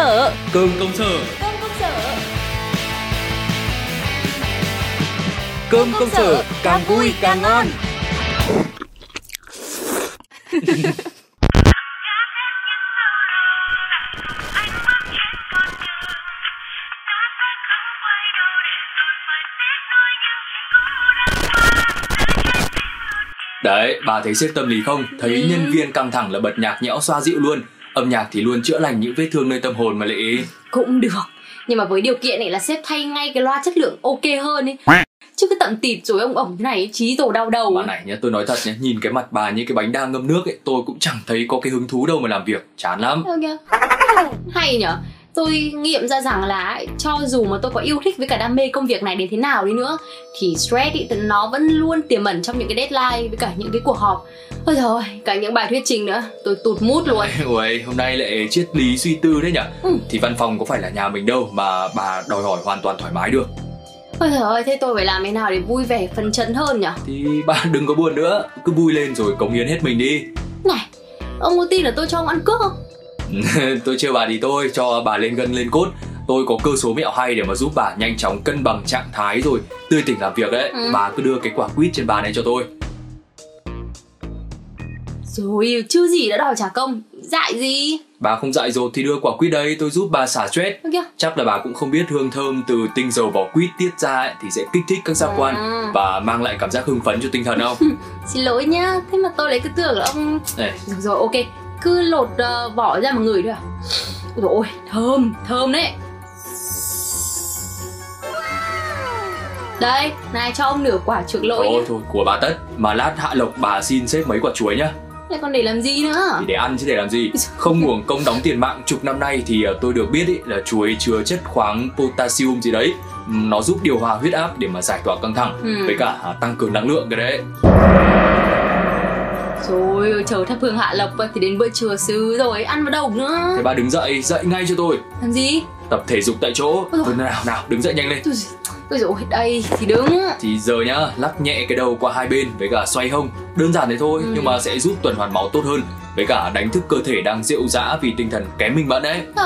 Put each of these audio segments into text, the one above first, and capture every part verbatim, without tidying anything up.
sở. Cơm công sở. Cơm công sở. Cơm công sở càng vui càng ngon. Đấy, bà thấy sếp tâm lý không? Thấy ừ. nhân viên căng thẳng là bật nhạc nhẽo xoa dịu luôn. Âm nhạc thì luôn chữa lành những vết thương nơi tâm hồn mà lại. Cũng được, nhưng mà với điều kiện này là sếp thay ngay cái loa chất lượng ok hơn ấy. Chứ cứ tậm tịt rồi ông ổng thế này, trí tổ đau đầu. Bà này nhá, tôi nói thật nhá, nhìn cái mặt bà như cái bánh đa ngâm nước ấy, tôi cũng chẳng thấy có cái hứng thú đâu mà làm việc, chán lắm. Hay nhở? Tôi nghiệm ra rằng là cho dù mà tôi có yêu thích với cả đam mê công việc này đến thế nào đi nữa thì stress ý, nó vẫn luôn tiềm ẩn trong những cái deadline với cả những cái cuộc họp. Ôi trời ơi, cả những bài thuyết trình nữa, tôi tụt mút luôn. Ôi, hôm nay lại triết lý suy tư đấy nhở? Ừ. Thì văn phòng có phải là nhà mình đâu mà bà đòi hỏi hoàn toàn thoải mái được. Ôi trời ơi, thế tôi phải làm thế nào để vui vẻ phấn chấn hơn nhở? Thì bà đừng có buồn nữa, cứ vui lên rồi cống hiến hết mình đi. Này, ông có tin là tôi cho ông ăn cước không? Tôi chưa bà thì tôi cho bà lên gân lên cốt. Tôi có cơ số mẹo hay để mà giúp bà nhanh chóng cân bằng trạng thái rồi tươi tỉnh làm việc đấy. ừ. Bà cứ đưa cái quả quýt trên bà này cho tôi. Rồi, chứ gì đã đòi trả công, dại gì. Bà không dại dột thì đưa quả quýt đây, tôi giúp bà xả stress. okay. Chắc là bà cũng không biết hương thơm từ tinh dầu vỏ quýt tiết ra ấy, thì sẽ kích thích các giác à. quan và mang lại cảm giác hưng phấn cho tinh thần không? Xin lỗi nhá, thế mà tôi lại cứ tưởng là ông... Ê. Rồi rồi, ok, cứ lột uh, vỏ ra mà ngửi thôi à? Ôi dồi ôi, thơm, thơm đấy. Đây, này cho ông nửa quả chuộc lỗi. Thôi thôi, của bà tất, mà lát hạ lộc bà xin xếp mấy quả chuối nhá. Lại còn để làm gì nữa? Thì để ăn chứ để làm gì. Không uổng công đóng tiền mạng chục năm nay thì uh, tôi được biết ý, là chuối chứa chất khoáng potassium gì đấy. Nó giúp điều hòa huyết áp để mà giải tỏa căng thẳng, ừ. với cả uh, tăng cường năng lượng cái đấy. Trời ơi, chờ thắp hương hạ lộc thì đến bữa trưa xứ rồi, ăn vào đầu nữa. Thế bà đứng dậy, dậy ngay cho tôi. Làm gì? Tập thể dục tại chỗ. Thôi nào nào, đứng dậy nhanh lên. Ôi dồi ôi, đây thì đứng. Thì giờ nhá, lắc nhẹ cái đầu qua hai bên với cả xoay hông. Đơn giản thế thôi, ừ. nhưng mà sẽ giúp tuần hoàn máu tốt hơn. Với cả đánh thức cơ thể đang rệu rã vì tinh thần kém minh mẫn đấy. à.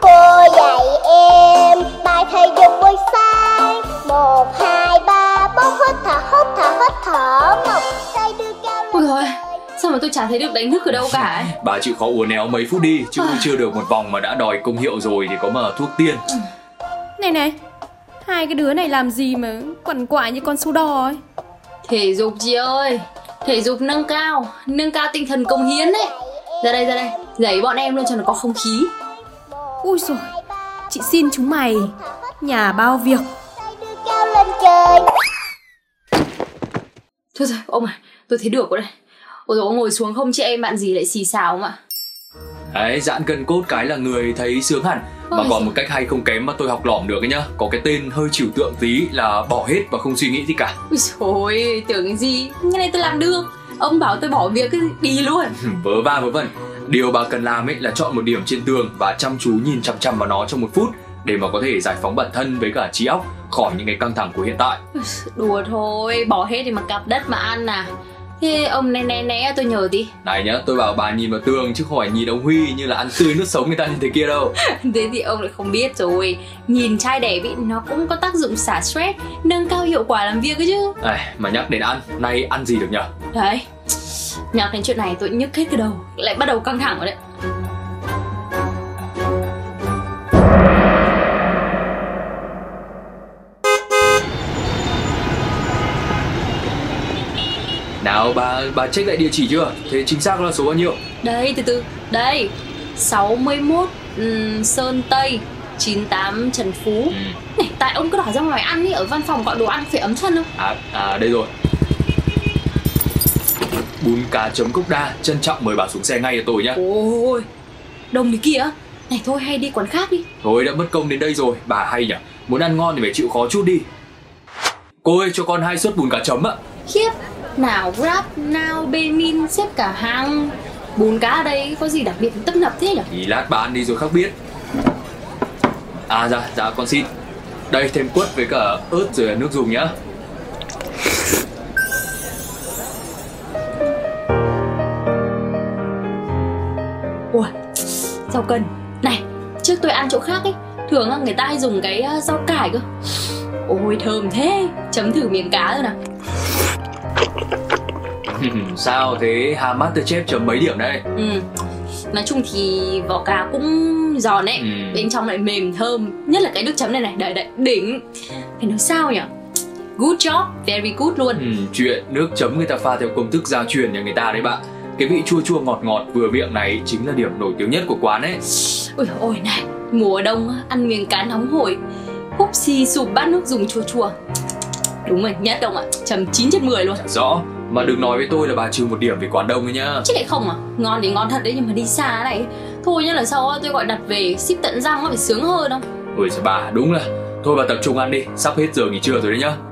Cô dạy em bài thể dục buổi sáng. Một, hai, ba, bốc hít thở, hít thở, hít thở. Một, tay đưa cao. Ôi thôi, sao mà tôi chả thấy được đánh thức ở đâu cả ấy. Bà chịu khó uốn éo mấy phút đi, chứ à. chưa được một vòng mà đã đòi công hiệu rồi thì có mà thuốc tiên. ừ. Này này, hai cái đứa này làm gì mà quằn quại như con su đo ấy. Thể dục chị ơi, thể dục nâng cao, nâng cao tinh thần cống hiến đấy. Ra đây ra đây, đẩy bọn em luôn cho nó có không khí. Ui giời, chị xin chúng mày, nhà bao việc. Thôi rồi, ông à, tôi thấy được rồi đây. Ôi dồi, ngồi xuống không chị em bạn gì lại xì xào mà. Đấy, giãn gân cốt cái là người thấy sướng hẳn. Ôi mà còn dồi. Một cách hay không kém mà tôi học lỏm được ấy nhá. Có cái tên hơi trừu tượng tí là bỏ hết và không suy nghĩ gì cả. Ôi dồi, tưởng cái gì, cái này tôi làm được. Ông bảo tôi bỏ việc cái đi luôn. Vớ va vớ vẩn. Điều bà cần làm ấy là chọn một điểm trên tường và chăm chú nhìn chăm chăm vào nó trong một phút để mà có thể giải phóng bản thân với cả trí óc khỏi những cái căng thẳng của hiện tại. Đùa thôi, bỏ hết thì mà cặp đất mà ăn à. Thế ông né né né tôi nhờ tí. Này nhá, tôi bảo bà nhìn vào tường chứ không phải nhìn ông Huy như là ăn tươi nước sống người ta như thế kia đâu. Thế thì ông lại không biết rồi. Nhìn trai đẹp ý, nó cũng có tác dụng xả stress, nâng cao hiệu quả làm việc ấy chứ. À, mà nhắc đến ăn, nay ăn gì được nhở? Đấy, nhắc đến chuyện này tôi nhức hết cái đầu, lại bắt đầu căng thẳng rồi đấy. Nào bà, bà check lại địa chỉ chưa? Thế chính xác là số bao nhiêu? Đây, từ từ, đây sáu mươi mốt um, Sơn Tây, chín mươi tám Trần Phú. ừ. Này, tại ông cứ đòi ra ngoài ăn ý, ở văn phòng gọi đồ ăn phải ấm thân không? À, à đây rồi. Bún cá chấm Cốc Đa, trân trọng mời bà xuống xe ngay cho tôi nhá. Ôi, đông thế kia. Này thôi hay đi quán khác đi. Thôi đã mất công đến đây rồi, bà hay nhỉ. Muốn ăn ngon thì phải chịu khó chút đi. Cô ơi, cho con hai suất bún cá chấm ạ. Khiếp, nào Grab, nào Benin xếp cả hàng. Bún cá ở đây có gì đặc biệt tấp nập thế nhỉ? Thì lát bà ăn đi rồi khác biết. À dạ, dạ con xin. Đây thêm quất với cả ớt rồi nước dùng nhá. Ủa, rau cần. Này, trước tôi ăn chỗ khác ấy, thường người ta hay dùng cái rau cải cơ. Ôi thơm thế, chấm thử miếng cá rồi nào. Sao thế, Hà Masterchef chấm mấy điểm đây? Ừ, nói chung thì vỏ cá cũng giòn ấy, ừ. bên trong lại mềm thơm. Nhất là cái nước chấm này này, đợi đợi, đỉnh. Phải nói sao nhỉ? Good job, very good luôn. ừ, Chuyện nước chấm người ta pha theo công thức gia truyền nhà người ta đấy bạn. Cái vị chua chua ngọt ngọt vừa miệng này chính là điểm nổi tiếng nhất của quán ấy. Ôi ôi này, mùa đông ăn miếng cá nóng hổi, húp xì sụp bát nước dùng chua chua. Đúng rồi, nhất Đông ạ, chấm chín trên mười luôn. Chả rõ, mà đừng nói với tôi là bà trừ một điểm về quán Đông ấy nhá. Chứ lại không à, ngon thì ngon thật đấy, nhưng mà đi xa này. Thôi nhá, lần sau tôi gọi đặt về ship tận răng nó phải sướng hơn không. Ôi trời bà, đúng là, thôi bà tập trung ăn đi, sắp hết giờ nghỉ trưa rồi đấy nhá.